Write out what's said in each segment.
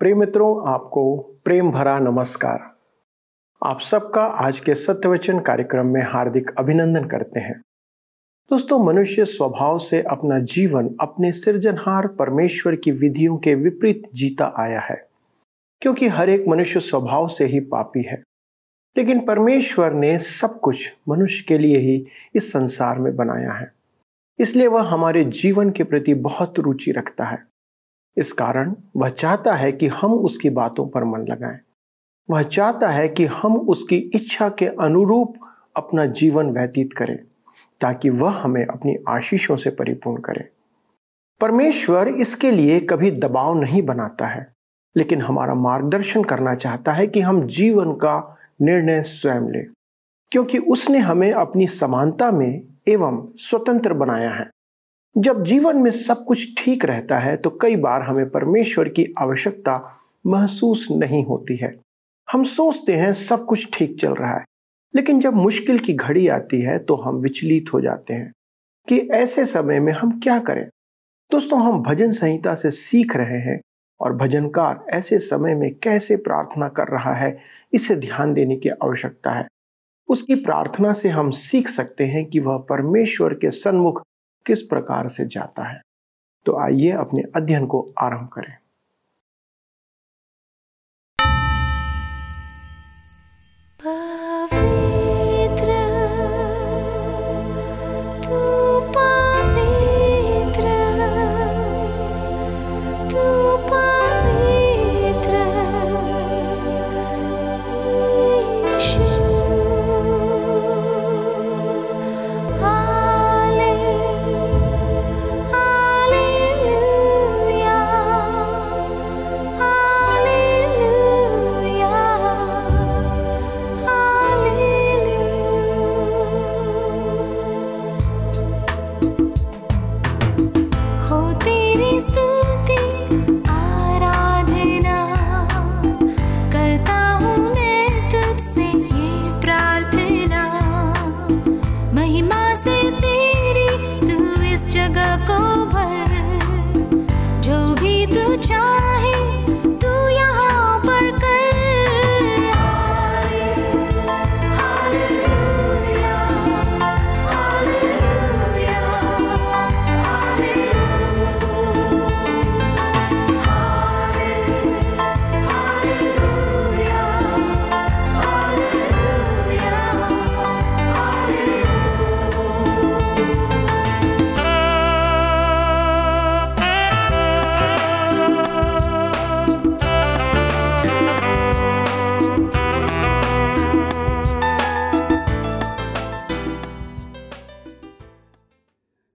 प्रिय मित्रों, आपको प्रेम भरा नमस्कार। आप सबका आज के सत्यवचन कार्यक्रम में हार्दिक अभिनंदन करते हैं। दोस्तों, मनुष्य स्वभाव से अपना जीवन अपने सृजनहार परमेश्वर की विधियों के विपरीत जीता आया है, क्योंकि हर एक मनुष्य स्वभाव से ही पापी है। लेकिन परमेश्वर ने सब कुछ मनुष्य के लिए ही इस संसार में बनाया है, इसलिए वह हमारे जीवन के प्रति बहुत रुचि रखता है। इस कारण वह चाहता है कि हम उसकी बातों पर मन लगाएं। वह चाहता है कि हम उसकी इच्छा के अनुरूप अपना जीवन व्यतीत करें, ताकि वह हमें अपनी आशीषों से परिपूर्ण करे। परमेश्वर इसके लिए कभी दबाव नहीं बनाता है, लेकिन हमारा मार्गदर्शन करना चाहता है कि हम जीवन का निर्णय स्वयं लें, क्योंकि उसने हमें अपनी समानता में एवं स्वतंत्र बनाया है। जब जीवन में सब कुछ ठीक रहता है तो कई बार हमें परमेश्वर की आवश्यकता महसूस नहीं होती है। हम सोचते हैं सब कुछ ठीक चल रहा है, लेकिन जब मुश्किल की घड़ी आती है तो हम विचलित हो जाते हैं कि ऐसे समय में हम क्या करें। दोस्तों, हम भजन संहिता से सीख रहे हैं और भजनकार ऐसे समय में कैसे प्रार्थना कर रहा है, इसे ध्यान देने की आवश्यकता है। उसकी प्रार्थना से हम सीख सकते हैं कि वह परमेश्वर के सन्मुख किस प्रकार से जाता है। तो आइए अपने अध्ययन को आरंभ करें।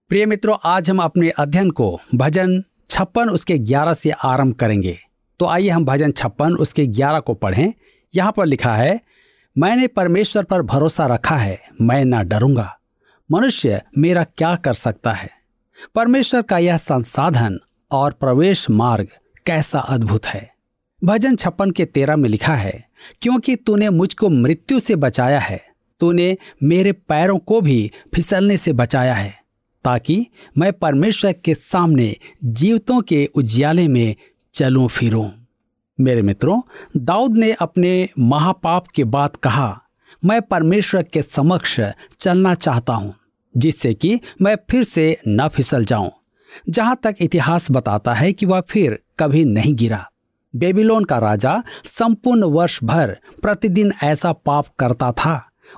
प्रिय मित्रों, आज हम अपने अध्ययन को भजन 56 उसके 11 से आरंभ करेंगे। तो आइए हम भजन 56 उसके 11 को पढ़ें। यहाँ पर लिखा है, मैंने परमेश्वर पर भरोसा रखा है, मैं ना डरूंगा। मनुष्य मेरा क्या कर सकता है। परमेश्वर का यह संसाधन और प्रवेश मार्ग कैसा अद्भुत है। भजन 56 के 13 में लिखा है, क्योंकि तूने मुझको मृत्यु से बचाया है, तूने मेरे पैरों को भी फिसलने से बचाया है, ताकि मैं परमेश्वर के सामने जीवतों के उज्याले में चलूं फिरूं। मेरे मित्रों, दाऊद ने अपने महापाप के बाद कहा, मैं परमेश्वर के समक्ष चलना चाहता हूं, जिससे कि मैं फिर से न फिसल जाऊं। जहां तक इतिहास बताता है कि वह फिर कभी नहीं गिरा। बेबीलोन का राजा संपूर्ण वर्ष भर प्रतिदिन ऐसा पाप करता था।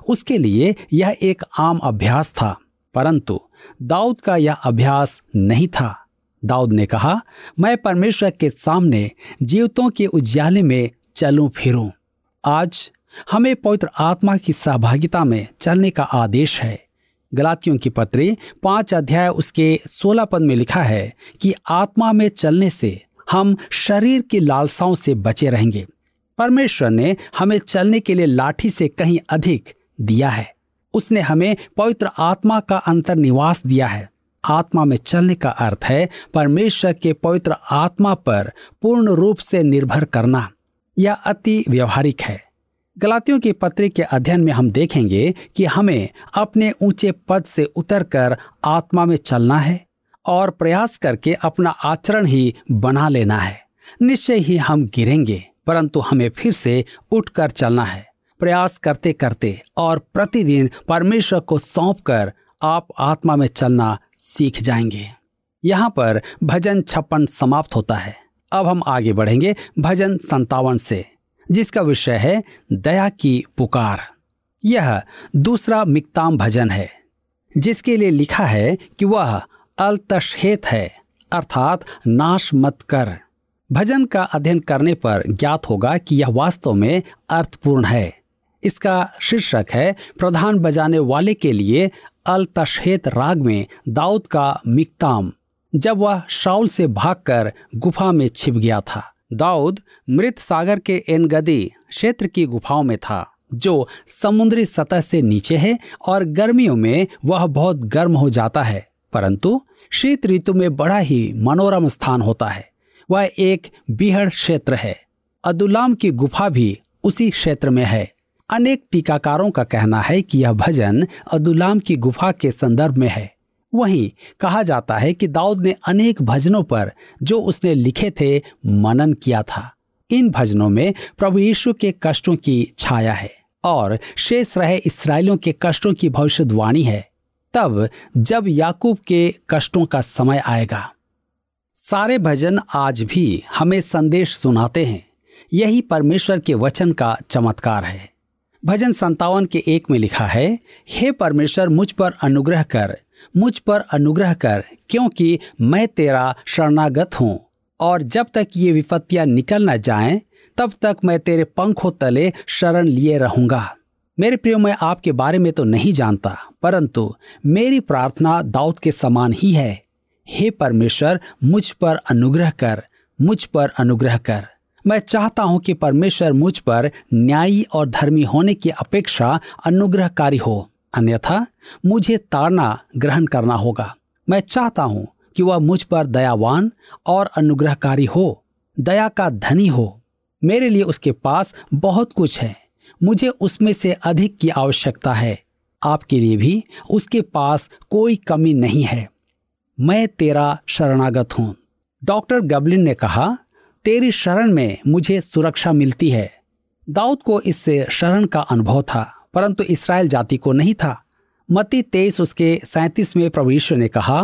उसके लिए यह एक आम अभ्यास था, परंतु दाऊद का यह अभ्यास नहीं था। दाऊद ने कहा, मैं परमेश्वर के सामने जीवतों के उज्याले में चलूं फिरूं। आज हमें पवित्र आत्मा की सहभागिता में चलने का आदेश है। गलातियों की पत्री 5 उसके 16 पद में लिखा है कि आत्मा में चलने से हम शरीर की लालसाओं से बचे रहेंगे। परमेश्वर ने हमें चलने के लिए लाठी से कहीं अधिक दिया है। उसने हमें पवित्र आत्मा का अंतर्निवास दिया है। आत्मा में चलने का अर्थ है परमेश्वर के पवित्र आत्मा पर पूर्ण रूप से निर्भर करना। यह अति व्यवहारिक है। गलातियों की पत्री के अध्ययन में हम देखेंगे कि हमें अपने ऊंचे पद से उतरकर आत्मा में चलना है और प्रयास करके अपना आचरण ही बना लेना है। निश्चय ही हम गिरेंगे, परंतु हमें फिर से उठकर चलना है। प्रयास करते करते और प्रतिदिन परमेश्वर को सौंपकर आप आत्मा में चलना सीख जाएंगे। यहाँ पर भजन 56 समाप्त होता है। अब हम आगे बढ़ेंगे भजन 57 से, जिसका विषय है दया की पुकार। यह दूसरा मिकताम भजन है, जिसके लिए लिखा है कि वह अल्तशेत है, अर्थात नाश मत कर। भजन का अध्ययन करने पर ज्ञात होगा कि यह वास्तव में अर्थपूर्ण है। इसका शीर्षक है प्रधान बजाने वाले के लिए अल्तशेत राग में दाऊद का मिकताम, जब वह शाऊल से भागकर गुफा में छिप गया था। दाऊद मृत सागर के एनगदी क्षेत्र की गुफाओं में था, जो समुद्री सतह से नीचे है, और गर्मियों में वह बहुत गर्म हो जाता है, परंतु शीत ऋतु में बड़ा ही मनोरम स्थान होता है। वह एक बीहड़ क्षेत्र है। अदुल्लाम की गुफा भी उसी क्षेत्र में है। अनेक टीकाकारों का कहना है कि यह भजन अदुल्लाम की गुफा के संदर्भ में है। वहीं कहा जाता है कि दाऊद ने अनेक भजनों पर जो उसने लिखे थे मनन किया था। इन भजनों में प्रभु यीशु के कष्टों की छाया है और शेष रहे इस्राएलियों के कष्टों की भविष्यवाणी है, तब जब याकूब के कष्टों का समय आएगा। सारे भजन आज भी हमें संदेश सुनाते हैं। यही परमेश्वर के वचन का चमत्कार है। भजन 57 के 1 में लिखा है, हे परमेश्वर मुझ पर अनुग्रह कर, क्योंकि मैं तेरा शरणागत हूँ, और जब तक ये विपत्तियाँ निकल न जाएं, तब तक मैं तेरे पंखों तले शरण लिए रहूँगा। मेरे प्रियो, मैं आपके बारे में तो नहीं जानता, परंतु मेरी प्रार्थना दाऊद के समान ही है, हे परमेश्वर मुझ पर अनुग्रह कर। मैं चाहता हूं कि परमेश्वर मुझ पर न्यायी और धर्मी होने की अपेक्षा अनुग्रहकारी हो, अन्यथा मुझे ताड़ना ग्रहण करना होगा। मैं चाहता हूं कि वह मुझ पर दयावान और अनुग्रहकारी हो, दया का धनी हो। मेरे लिए उसके पास बहुत कुछ है, मुझे उसमें से अधिक की आवश्यकता है। आपके लिए भी उसके पास कोई कमी नहीं है। मैं तेरा शरणागत हूँ। डॉक्टर गबलिन ने कहा, तेरी शरण में मुझे सुरक्षा मिलती है। दाऊद को इससे शरण का अनुभव था, परंतु इस्राएल जाति को नहीं था। मत्ती 23:37 में प्रभु यीशु ने कहा,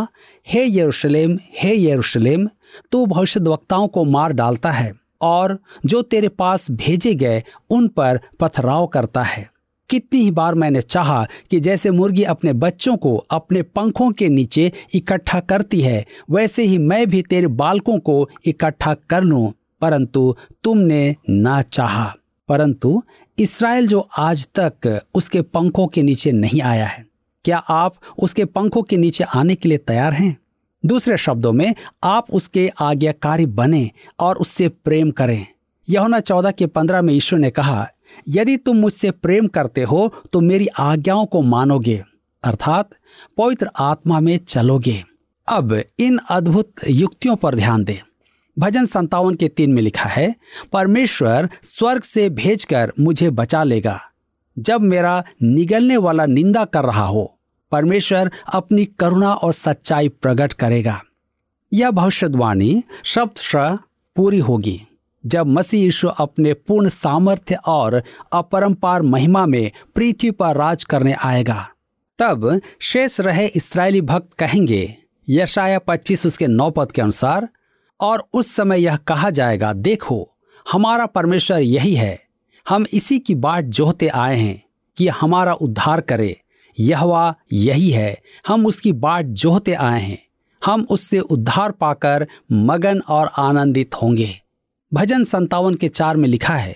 हे यरूशलेम, तू भविष्यद्वक्ताओं को मार डालता है और जो तेरे पास भेजे गए उन पर पथराव करता है। कितनी ही बार मैंने चाहा कि जैसे मुर्गी अपने बच्चों को अपने पंखों के नीचे इकट्ठा करती है, वैसे ही मैं भी तेरे बालकों को इकट्ठा कर लूं, परंतु तुमने ना चाहा। परंतु इस्राएल जो आज तक उसके पंखों के नीचे नहीं आया है, क्या आप उसके पंखों के नीचे आने के लिए तैयार हैं? दूसरे शब्दों में, आप उसके आज्ञाकारी बने और उससे प्रेम करें। यूहन्ना 14:15 में यीशु ने कहा, यदि तुम मुझसे प्रेम करते हो तो मेरी आज्ञाओं को मानोगे, अर्थात पवित्र आत्मा में चलोगे। अब इन अद्भुत युक्तियों पर ध्यान दें। भजन 57 के 3 में लिखा है, परमेश्वर स्वर्ग से भेजकर मुझे बचा लेगा जब मेरा निगलने वाला निंदा कर रहा हो। परमेश्वर अपनी करुणा और सच्चाई प्रकट करेगा। यह भविष्यवाणी शब्दशः पूरी होगी जब मसीह यीशु अपने पूर्ण सामर्थ्य और अपरंपार महिमा में पृथ्वी पर राज करने आएगा। तब शेष रहे इस्राएली भक्त कहेंगे, यशाया 25:9 के अनुसार, और उस समय यह कहा जाएगा, देखो हमारा परमेश्वर यही है, हम इसी की बाट जोहते आए हैं कि हमारा उद्धार करे। यहोवा यही है, हम उसकी बाट जोहते आए हैं, हम उससे उद्धार पाकर मगन और आनंदित होंगे। भजन 57 के 4 में लिखा है,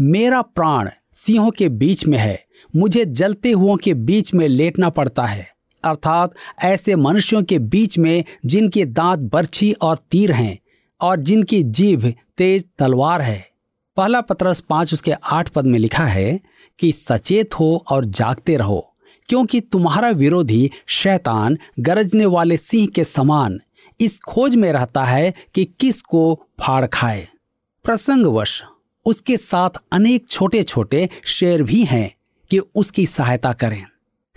मेरा प्राण सिंहों के बीच में है, मुझे जलते हुओं के बीच में लेटना पड़ता है, अर्थात ऐसे मनुष्यों के बीच में जिनके दांत बर्छी और तीर हैं और जिनकी जीभ तेज तलवार है। पहला पतरस 5:8 में लिखा है कि सचेत हो और जागते रहो, क्योंकि तुम्हारा विरोधी शैतान गरजने वाले सिंह के समान इस खोज में रहता है कि किसको फाड़ खाए। प्रसंगवश उसके साथ अनेक छोटे छोटे शेर भी हैं कि उसकी सहायता करें।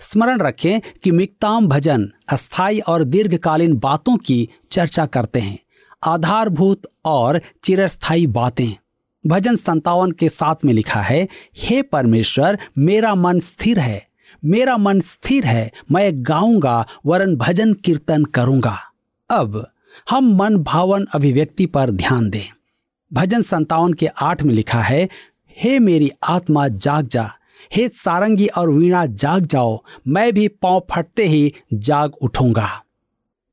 स्मरण रखें कि मिकताम भजन अस्थायी और दीर्घकालीन बातों की चर्चा करते हैं। आधारभूत और चिरस्थायी बातें। भजन 57 के 7 में लिखा है, हे परमेश्वर मेरा मन स्थिर है, मेरा मन स्थिर है, मैं गाऊंगा वरन भजन कीर्तन करूंगा। अब हम मन भावन अभिव्यक्ति पर ध्यान दें। भजन 57 के 8 में लिखा है, हे मेरी आत्मा जाग जा, हे सारंगी और वीणा जाग जाओ, मैं भी पांव फटते ही जाग उठूंगा।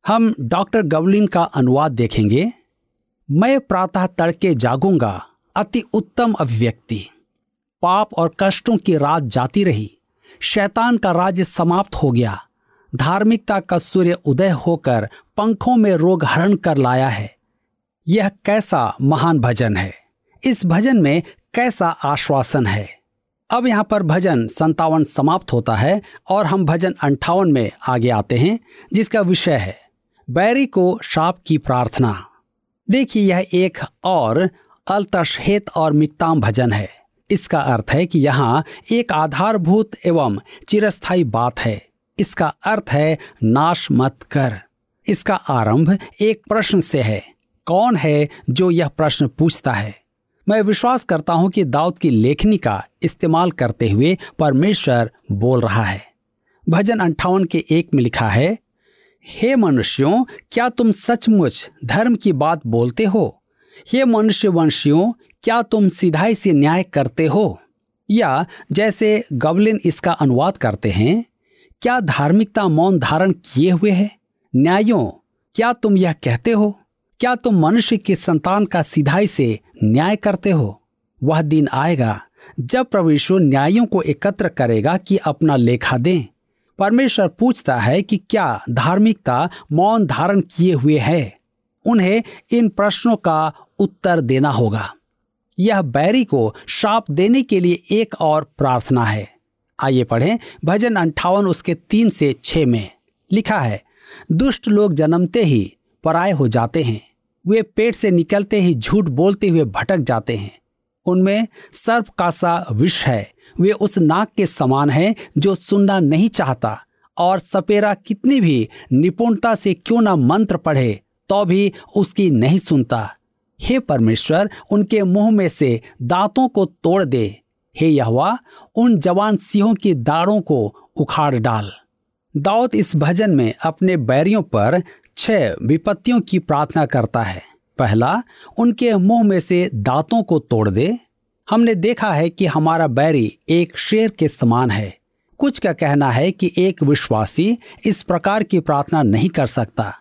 हम डॉक्टर गवलिन का अनुवाद देखेंगे, मैं प्रातः तड़के जागूंगा, अति उत्तम अभिव्यक्ति। पाप और कष्टों की रात जाती रही, शैतान का राज्य समाप्त हो गया, धार्मिकता का सूर्य उदय होकर पंखों में रोग हरण कर लाया है। यह कैसा महान भजन है, इस भजन में कैसा आश्वासन है। अब यहाँ पर भजन 57 समाप्त होता है और हम भजन 58 में आगे आते हैं, जिसका विषय है बैरी को शाप की प्रार्थना। देखिए, यह एक और अल्तशहेत और मिक्ताम भजन है। इसका अर्थ है कि यहाँ एक आधारभूत एवं चिरस्थायी बात है। इसका अर्थ है नाश मत कर। इसका आरंभ एक प्रश्न से है। कौन है जो यह प्रश्न पूछता है? मैं विश्वास करता हूं कि दाऊद की लेखनी का इस्तेमाल करते हुए परमेश्वर बोल रहा है। भजन 58 के 1 में लिखा है, हे मनुष्यों क्या तुम सचमुच धर्म की बात बोलते हो? हे मनुष्यवंशियों क्या तुम सीधाई से न्याय करते हो? या जैसे गवलिन इसका अनुवाद करते हैं, क्या धार्मिकता मौन धारण किए हुए है? न्यायों क्या तुम यह कहते हो? क्या तुम मनुष्य के संतान का सीधाई से न्याय करते हो? वह दिन आएगा जब प्रभु यीशु न्यायियों को एकत्र करेगा कि अपना लेखा दें। परमेश्वर पूछता है कि क्या धार्मिकता मौन धारण किए हुए है। उन्हें इन प्रश्नों का उत्तर देना होगा। यह बैरी को शाप देने के लिए एक और प्रार्थना है। आइए पढ़ें भजन 58 उसके 3 से 6 में लिखा है, दुष्ट लोग जन्मते ही पराये हो जाते हैं, वे पेट से निकलते ही झूठ बोलते हुए भटक जाते हैं। उनमें सर्प का सा विष है, वे उस नाक के समान हैं जो सुनना नहीं चाहता, और सपेरा कितनी भी निपुणता से क्यों ना मंत्र पढ़े तो भी उसकी नहीं सुनता। हे परमेश्वर उनके मुंह में से दांतों को तोड़ दे। हे यहोवा उन जवान सिंहों की दाढ़ों को उखाड़ डाल। दाऊद इस भजन में अपने बैरियों पर 6 विपत्तियों की प्रार्थना करता है। पहला, उनके मुंह में से दांतों को तोड़ दे। हमने देखा है कि हमारा बैरी एक शेर के समान है। कुछ का कहना है कि एक विश्वासी इस प्रकार की प्रार्थना नहीं कर सकता।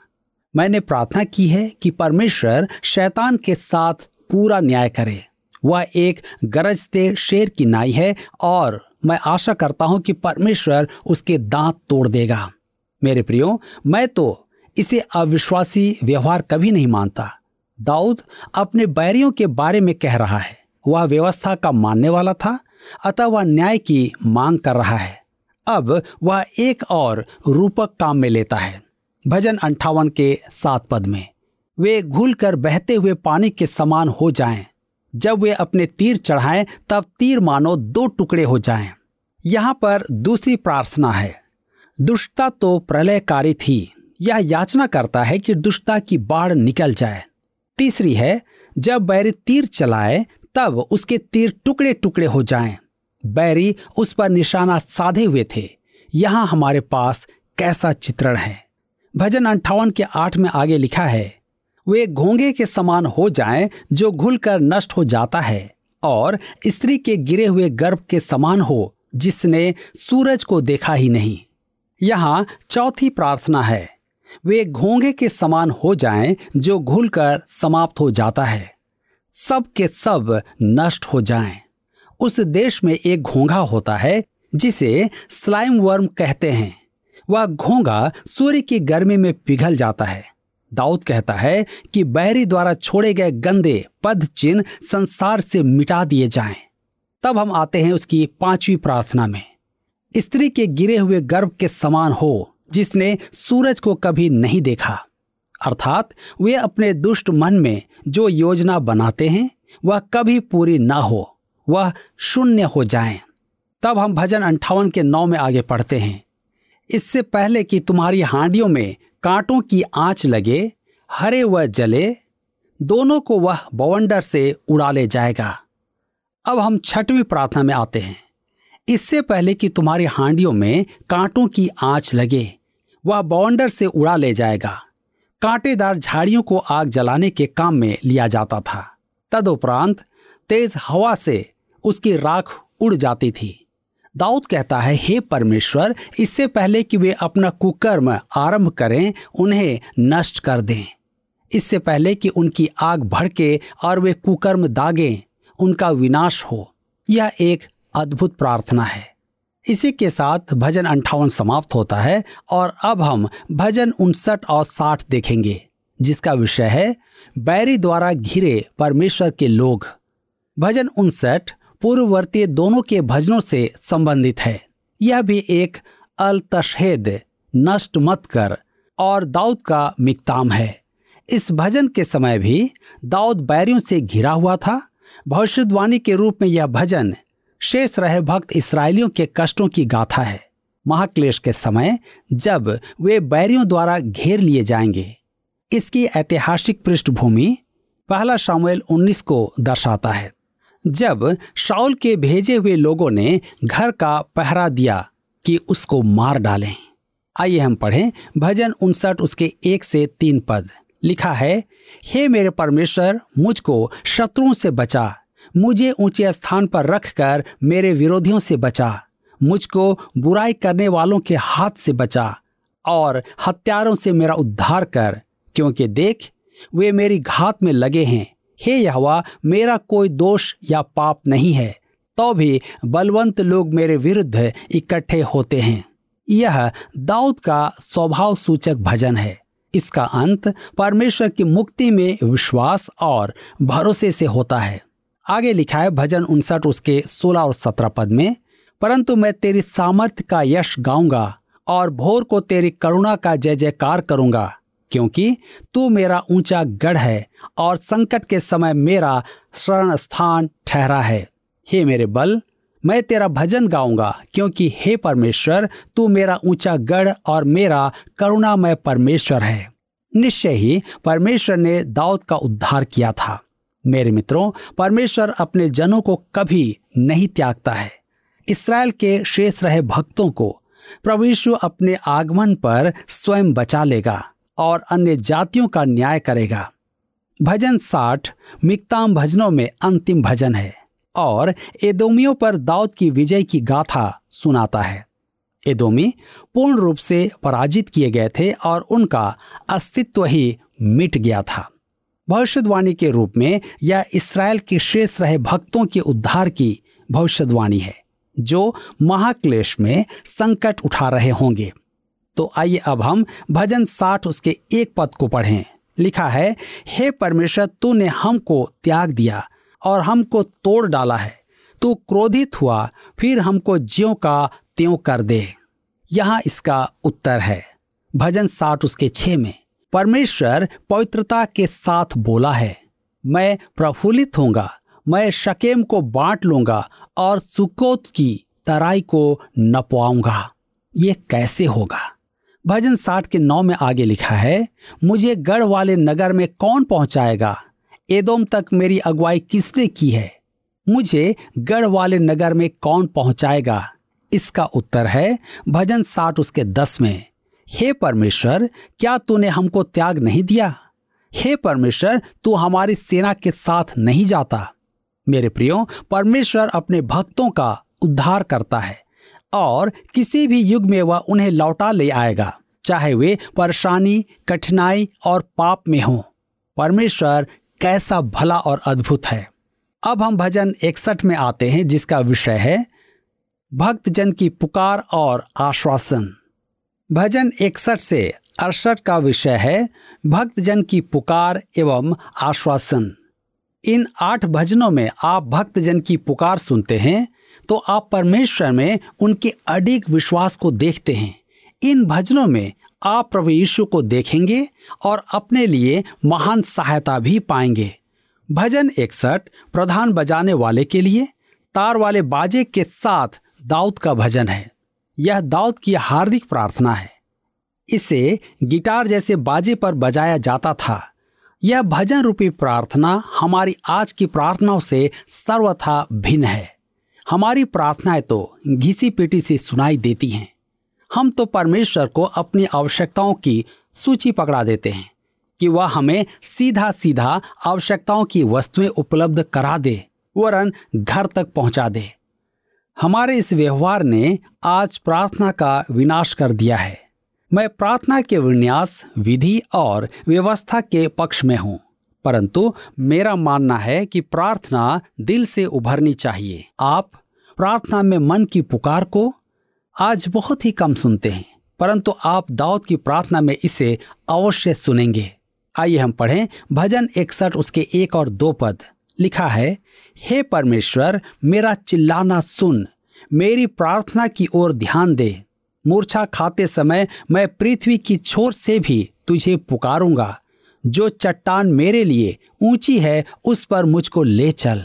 मैंने प्रार्थना की है कि परमेश्वर शैतान के साथ पूरा न्याय करे। वह एक गरजते शेर की नाई है और मैं आशा करता हूं कि परमेश्वर उसके दांत तोड़ देगा। मेरे प्रियो, मैं तो इसे अविश्वासी व्यवहार कभी नहीं मानता। दाऊद अपने बैरियों के बारे में कह रहा है। वह व्यवस्था का मानने वाला था, अतः वह न्याय की मांग कर रहा है। अब वह एक और रूपक काम में लेता है। भजन 58 के 7 पद में, वे घुल कर बहते हुए पानी के समान हो जाएं। जब वे अपने तीर चढ़ाएं तब तीर मानो 2 टुकड़े हो जाएं। यहाँ पर दूसरी प्रार्थना है। दुष्टता तो प्रलयकारी थी, यह याचना करता है कि दुष्टता की बाढ़ निकल जाए। तीसरी है, जब बैरी तीर चलाए तब उसके तीर टुकड़े टुकड़े हो जाएं। बैरी उस पर निशाना साधे हुए थे। यहाँ हमारे पास कैसा चित्रण है। भजन 58 के 8 में आगे लिखा है, वे घोंगे के समान हो जाएं जो घुलकर नष्ट हो जाता है, और स्त्री के गिरे हुए गर्भ के समान हो जिसने सूरज को देखा ही नहीं। यहाँ चौथी प्रार्थना है, वे घोंघे के समान हो जाएं जो घुलकर समाप्त हो जाता है, सब के सब नष्ट हो जाएं। उस देश में एक घोंघा होता है जिसे स्लाइम वर्म कहते हैं। वह घोंघा सूर्य की गर्मी में पिघल जाता है। दाऊद कहता है कि बैरी द्वारा छोड़े गए गंदे पद चिन्ह संसार से मिटा दिए जाएं। तब हम आते हैं उसकी 5वीं प्रार्थना में, स्त्री के गिरे हुए गर्भ के समान हो जिसने सूरज को कभी नहीं देखा। अर्थात वे अपने दुष्ट मन में जो योजना बनाते हैं वह कभी पूरी ना हो, वह शून्य हो जाएं। तब हम भजन 58 के 9 में आगे पढ़ते हैं, इससे पहले कि तुम्हारी हांडियों में कांटों की आंच लगे, हरे वह जले, दोनों को वह बवंडर से उड़ा ले जाएगा। अब हम छठवीं प्रार्थना में आते हैं। इससे पहले कि तुम्हारी हांडियों में कांटों की आंच लगे, वह बवंडर से उड़ा ले जाएगा। कांटेदार झाड़ियों को आग जलाने के काम में लिया जाता था। तदुपरांत तेज हवा से उसकी राख उड़ जाती थी। दाऊद कहता है, हे परमेश्वर, इससे पहले कि वे अपना कुकर्म आरंभ करें, उन्हें नष्ट कर दें। इससे पहले कि उनकी आग भड़के और वे कुकर्म दागें, उनका विनाश हो। यह एक अद्भुत प्रार्थना है। इसी के साथ भजन 58 समाप्त होता है और अब हम भजन 59 और 60 देखेंगे, जिसका विषय है बैरी द्वारा घिरे परमेश्वर के लोग। भजन 59 पूर्ववर्ती दोनों के भजनों से संबंधित है। यह भी एक अल्तशहेद नष्ट मत कर और दाऊद का मिक्ताम है। इस भजन के समय भी दाऊद बैरियों से घिरा हुआ था। भविष्यवाणी के रूप में यह भजन शेष रहे भक्त इसराइलियों के कष्टों की गाथा है, महाक्लेश के समय जब वे बैरियों द्वारा घेर लिए जाएंगे। इसकी ऐतिहासिक पृष्ठभूमि 1 सामुएल 19 को दर्शाता है, जब शाऊल के भेजे हुए लोगों ने घर का पहरा दिया कि उसको मार डालें। आइए हम पढ़ें भजन 59 उसके 1 से 3 पद। लिखा है, हे मेरे परमेश्वर, मुझको शत्रुओं से बचा, मुझे ऊंचे स्थान पर रखकर मेरे विरोधियों से बचा, मुझको बुराई करने वालों के हाथ से बचा और हत्यारों से मेरा उद्धार कर, क्योंकि देख वे मेरी घात में लगे हैं। हे यहोवा, मेरा कोई दोष या पाप नहीं है, तो भी बलवंत लोग मेरे विरुद्ध इकट्ठे होते हैं। यह दाऊद का स्वभाव सूचक भजन है। इसका अंत परमेश्वर की मुक्ति में विश्वास और भरोसे से होता है। आगे लिखा है भजन 59 उसके 16 और 17 पद में, परंतु मैं तेरी सामर्थ्य का यश गाऊंगा और भोर को तेरी करुणा का जय जयकार करूंगा, क्योंकि तू मेरा ऊंचा गढ़ है और संकट के समय मेरा शरण स्थान ठहरा है। हे मेरे बल, मैं तेरा भजन गाऊंगा, क्योंकि हे परमेश्वर, तू मेरा ऊंचा गढ़ और मेरा करुणामय परमेश्वर है। निश्चय ही परमेश्वर ने दाऊद का उद्धार किया था। मेरे मित्रों, परमेश्वर अपने जनों को कभी नहीं त्यागता है। इसराइल के शेष रहे भक्तों को प्रभु यीशु अपने आगमन पर स्वयं बचा लेगा और अन्य जातियों का न्याय करेगा। भजन 60 मिक्ताम भजनों में अंतिम भजन है और एदोमियों पर दाऊद की विजय की गाथा सुनाता है। एदोमी पूर्ण रूप से पराजित किए गए थे और उनका अस्तित्व ही मिट गया था। भविष्यवाणी के रूप में यह इसराइल के शेष रहे भक्तों के उद्धार की भविष्यवाणी है, जो महाक्लेश में संकट उठा रहे होंगे। तो आइए अब हम भजन 60 उसके 1 पद को पढ़ें। लिखा है, हे परमेश्वर, तूने हमको त्याग दिया और हमको तोड़ डाला है, तू क्रोधित हुआ फिर हमको ज्यों का त्यों कर दे। यहाँ इसका उत्तर है भजन 60 उसके 6 में, परमेश्वर पवित्रता के साथ बोला है, मैं प्रफुल्लित होऊंगा, मैं शकेम को बांट लूंगा और सुकोत की तराई को नपवाऊंगा। ये कैसे होगा? भजन 60 के 9 में आगे लिखा है, मुझे गढ़ वाले नगर में कौन पहुंचाएगा? एदोम तक मेरी अगुवाई किसने की है? मुझे गढ़ वाले नगर में कौन पहुंचाएगा? इसका उत्तर है भजन 60 उसके 10 में, हे परमेश्वर, क्या तूने हमको त्याग नहीं दिया? हे परमेश्वर, तू हमारी सेना के साथ नहीं जाता। मेरे प्रियो, परमेश्वर अपने भक्तों का उद्धार करता है और किसी भी युग में वह उन्हें लौटा ले आएगा, चाहे वे परेशानी, कठिनाई और पाप में हों। परमेश्वर कैसा भला और अद्भुत है। अब हम भजन 61 में आते हैं, जिसका विषय है भक्तजन की पुकार और आश्वासन। भजन 61 से 68 का विषय है भक्तजन की पुकार एवं आश्वासन। इन 8 भजनों में आप भक्तजन की पुकार सुनते हैं तो आप परमेश्वर में उनके अडिग विश्वास को देखते हैं। इन भजनों में आप प्रभु यीशु को देखेंगे और अपने लिए महान सहायता भी पाएंगे। भजन 61 प्रधान बजाने वाले के लिए तार वाले बाजे के साथ दाऊद का भजन है। यह दाऊद की हार्दिक प्रार्थना है। इसे गिटार जैसे बाजे पर बजाया जाता था। यह भजन रूपी प्रार्थना हमारी आज की प्रार्थनाओं से सर्वथा भिन्न है। हमारी प्रार्थनाएं तो घिसी पिटी सी सुनाई देती हैं। हम तो परमेश्वर को अपनी आवश्यकताओं की सूची पकड़ा देते हैं कि वह हमें सीधा सीधा आवश्यकताओं की वस्तुएं उपलब्ध करा दे, वरन घर तक पहुंचा दे। हमारे इस व्यवहार ने आज प्रार्थना का विनाश कर दिया है। मैं प्रार्थना के विन्यास, विधि और व्यवस्था के पक्ष में हूँ, परंतु मेरा मानना है कि प्रार्थना दिल से उभरनी चाहिए। आप प्रार्थना में मन की पुकार को आज बहुत ही कम सुनते हैं, परंतु आप दाऊद की प्रार्थना में इसे अवश्य सुनेंगे। आइए हम पढ़ें भजन 61 उसके 1 और 2 पद। लिखा है, हे परमेश्वर, मेरा चिल्लाना सुन, मेरी प्रार्थना की ओर ध्यान दे। मूर्छा खाते समय मैं पृथ्वी की छोर से भी तुझे पुकारूंगा। जो चट्टान मेरे लिए ऊंची है उस पर मुझको ले चल।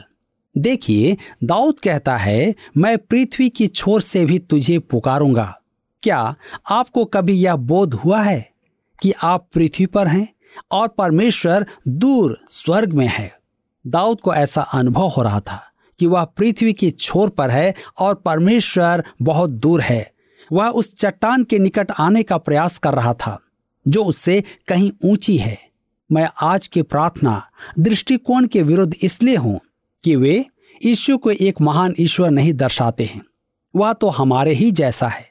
देखिए, दाऊद कहता है, मैं पृथ्वी की छोर से भी तुझे पुकारूंगा। क्या आपको कभी यह बोध हुआ है कि आप पृथ्वी पर हैं और परमेश्वर दूर स्वर्ग में है? दाऊद को ऐसा अनुभव हो रहा था कि वह पृथ्वी की छोर पर है और परमेश्वर बहुत दूर है। वह उस चट्टान के निकट आने का प्रयास कर रहा था जो उससे कहीं ऊंची है। मैं आज की प्रार्थना दृष्टिकोण के विरुद्ध इसलिए हूं कि वे यीशु को एक महान ईश्वर नहीं दर्शाते हैं। वह तो हमारे ही जैसा है।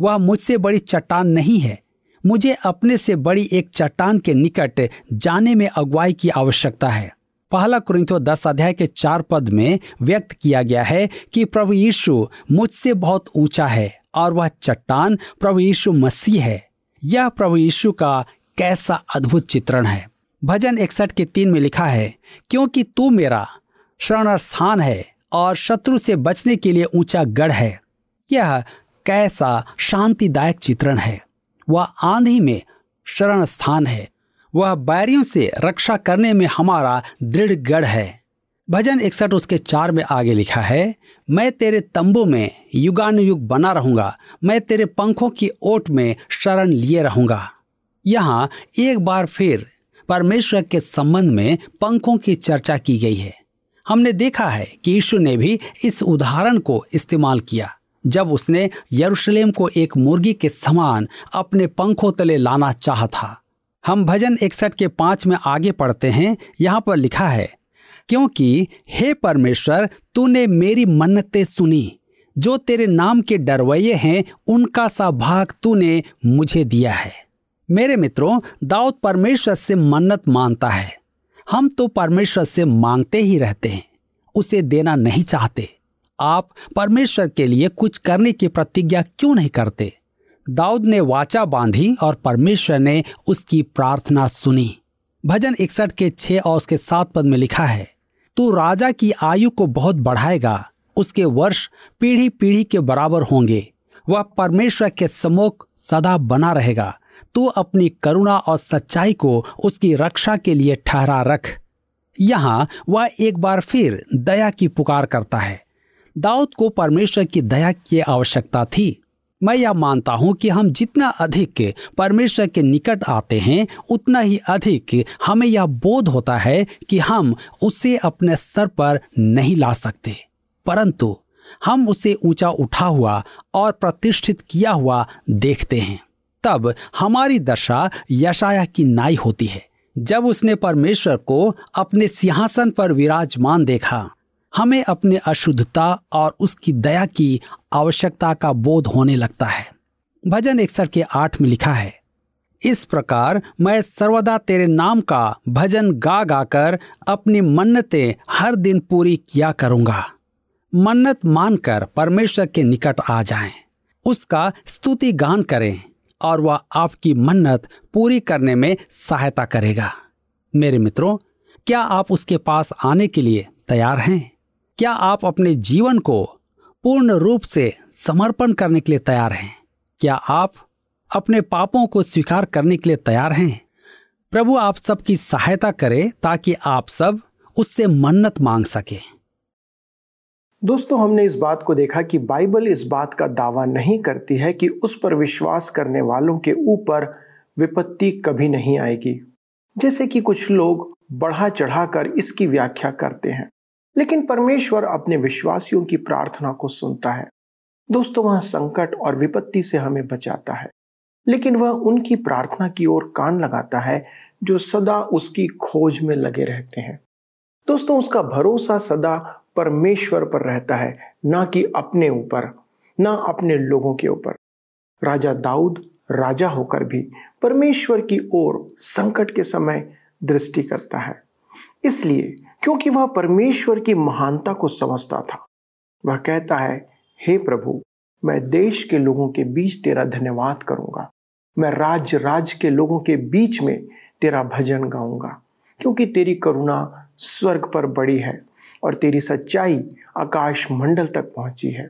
वह मुझसे बड़ी चट्टान नहीं है। मुझे अपने से बड़ी एक चट्टान के निकट जाने में अगुवाई की आवश्यकता है। 1 कुरिन्थियों 10 अध्याय के 4 पद में व्यक्त किया गया है कि प्रभु यीशु मुझसे बहुत ऊंचा है और वह चट्टान प्रभु यीशु मसीह है। यह प्रभु यीशु का कैसा अद्भुत चित्रण है। भजन 61 के 3 में लिखा है, क्योंकि तू मेरा शरण स्थान है और शत्रु से बचने के लिए ऊंचा गढ़ है। यह कैसा शांतिदायक चित्रण है। वह आंधी में शरण स्थान है। वह बैरियों से रक्षा करने में हमारा दृढ़ गढ़ है। भजन 61 उसके 4 में आगे लिखा है, मैं तेरे तंबू में युगानुयुग बना रहूंगा, मैं तेरे पंखों की ओट में शरण लिए रहूंगा। यहाँ एक बार फिर परमेश्वर के संबंध में पंखों की चर्चा की गई है। हमने देखा है कि यीशु ने भी इस उदाहरण को इस्तेमाल किया जब उसने यरूशलेम को एक मुर्गी के समान अपने पंखों तले लाना चाहा था। हम भजन 61 के 5 में आगे पढ़ते हैं। यहाँ पर लिखा है, क्योंकि हे परमेश्वर, तूने मेरी मन्नतें सुनी। जो तेरे नाम के डरवैये हैं उनका सा भाग तूने मुझे दिया है। मेरे मित्रों, दाऊद परमेश्वर से मन्नत मानता है। हम तो परमेश्वर से मांगते ही रहते हैं, उसे देना नहीं चाहते। आप परमेश्वर के लिए कुछ करने की प्रतिज्ञा क्यों नहीं करते? दाऊद ने वाचा बांधी और परमेश्वर ने उसकी प्रार्थना सुनी। भजन 61 के 6 और उसके 7 पद में लिखा है, तू राजा की आयु को बहुत बढ़ाएगा, उसके वर्ष पीढ़ी पीढ़ी के बराबर होंगे। वह परमेश्वर के सम्मुख सदा बना रहेगा। तू अपनी करुणा और सच्चाई को उसकी रक्षा के लिए ठहरा रख। यहाँ वह एक बार फिर दया की पुकार करता है। दाऊद को परमेश्वर की दया की आवश्यकता थी। मैं यह मानता हूं कि हम जितना अधिक परमेश्वर के निकट आते हैं उतना ही अधिक हमें यह बोध होता है कि हम उसे अपने स्तर पर नहीं ला सकते, परंतु हम उसे ऊंचा उठा हुआ और प्रतिष्ठित किया हुआ देखते हैं। तब हमारी दशा यशायाह की नाई होती है। जब उसने परमेश्वर को अपने सिंहासन पर विराजमान देखा, हमें अपने अशुद्धता और उसकी दया की आवश्यकता का बोध होने लगता है। भजन 61 के 8 में लिखा है, इस प्रकार मैं सर्वदा तेरे नाम का भजन गा गाकर अपनी मन्नतें हर दिन पूरी किया करूंगा। मन्नत मानकर परमेश्वर के निकट आ जाएं, उसका स्तुति गान करें और वह आपकी मन्नत पूरी करने में सहायता करेगा। मेरे मित्रों, क्या आप उसके पास आने के लिए तैयार हैं? क्या आप अपने जीवन को पूर्ण रूप से समर्पण करने के लिए तैयार हैं? क्या आप अपने पापों को स्वीकार करने के लिए तैयार हैं? प्रभु आप सबकी सहायता करे ताकि आप सब उससे मन्नत मांग सकें। दोस्तों, हमने इस बात को देखा कि बाइबल इस बात का दावा नहीं करती है कि उस पर विश्वास करने वालों के ऊपर विपत्ति कभी नहीं आएगी। जैसे कि कुछ लोग बढ़ा चढ़ाकर इसकी व्याख्या करते हैं, लेकिन परमेश्वर अपने विश्वासियों की प्रार्थना को सुनता है। दोस्तों, वह संकट और विपत्ति से हमें बचाता है, लेकिन वह उनकी प्रार्थना की ओर कान लगाता है जो सदा उसकी खोज में लगे रहते हैं। दोस्तों, उसका भरोसा सदा परमेश्वर पर रहता है, ना कि अपने ऊपर, ना अपने लोगों के ऊपर। राजा दाऊद राजा होकर भी परमेश्वर की ओर संकट के समय दृष्टि करता है, इसलिए क्योंकि वह परमेश्वर की महानता को समझता था। वह कहता है, हे प्रभु, मैं देश के लोगों के बीच तेरा धन्यवाद करूंगा, मैं राज्य राज्य के लोगों के बीच में तेरा भजन गाऊंगा, क्योंकि तेरी करुणा स्वर्ग पर बड़ी है और तेरी सच्चाई आकाश मंडल तक पहुंची है।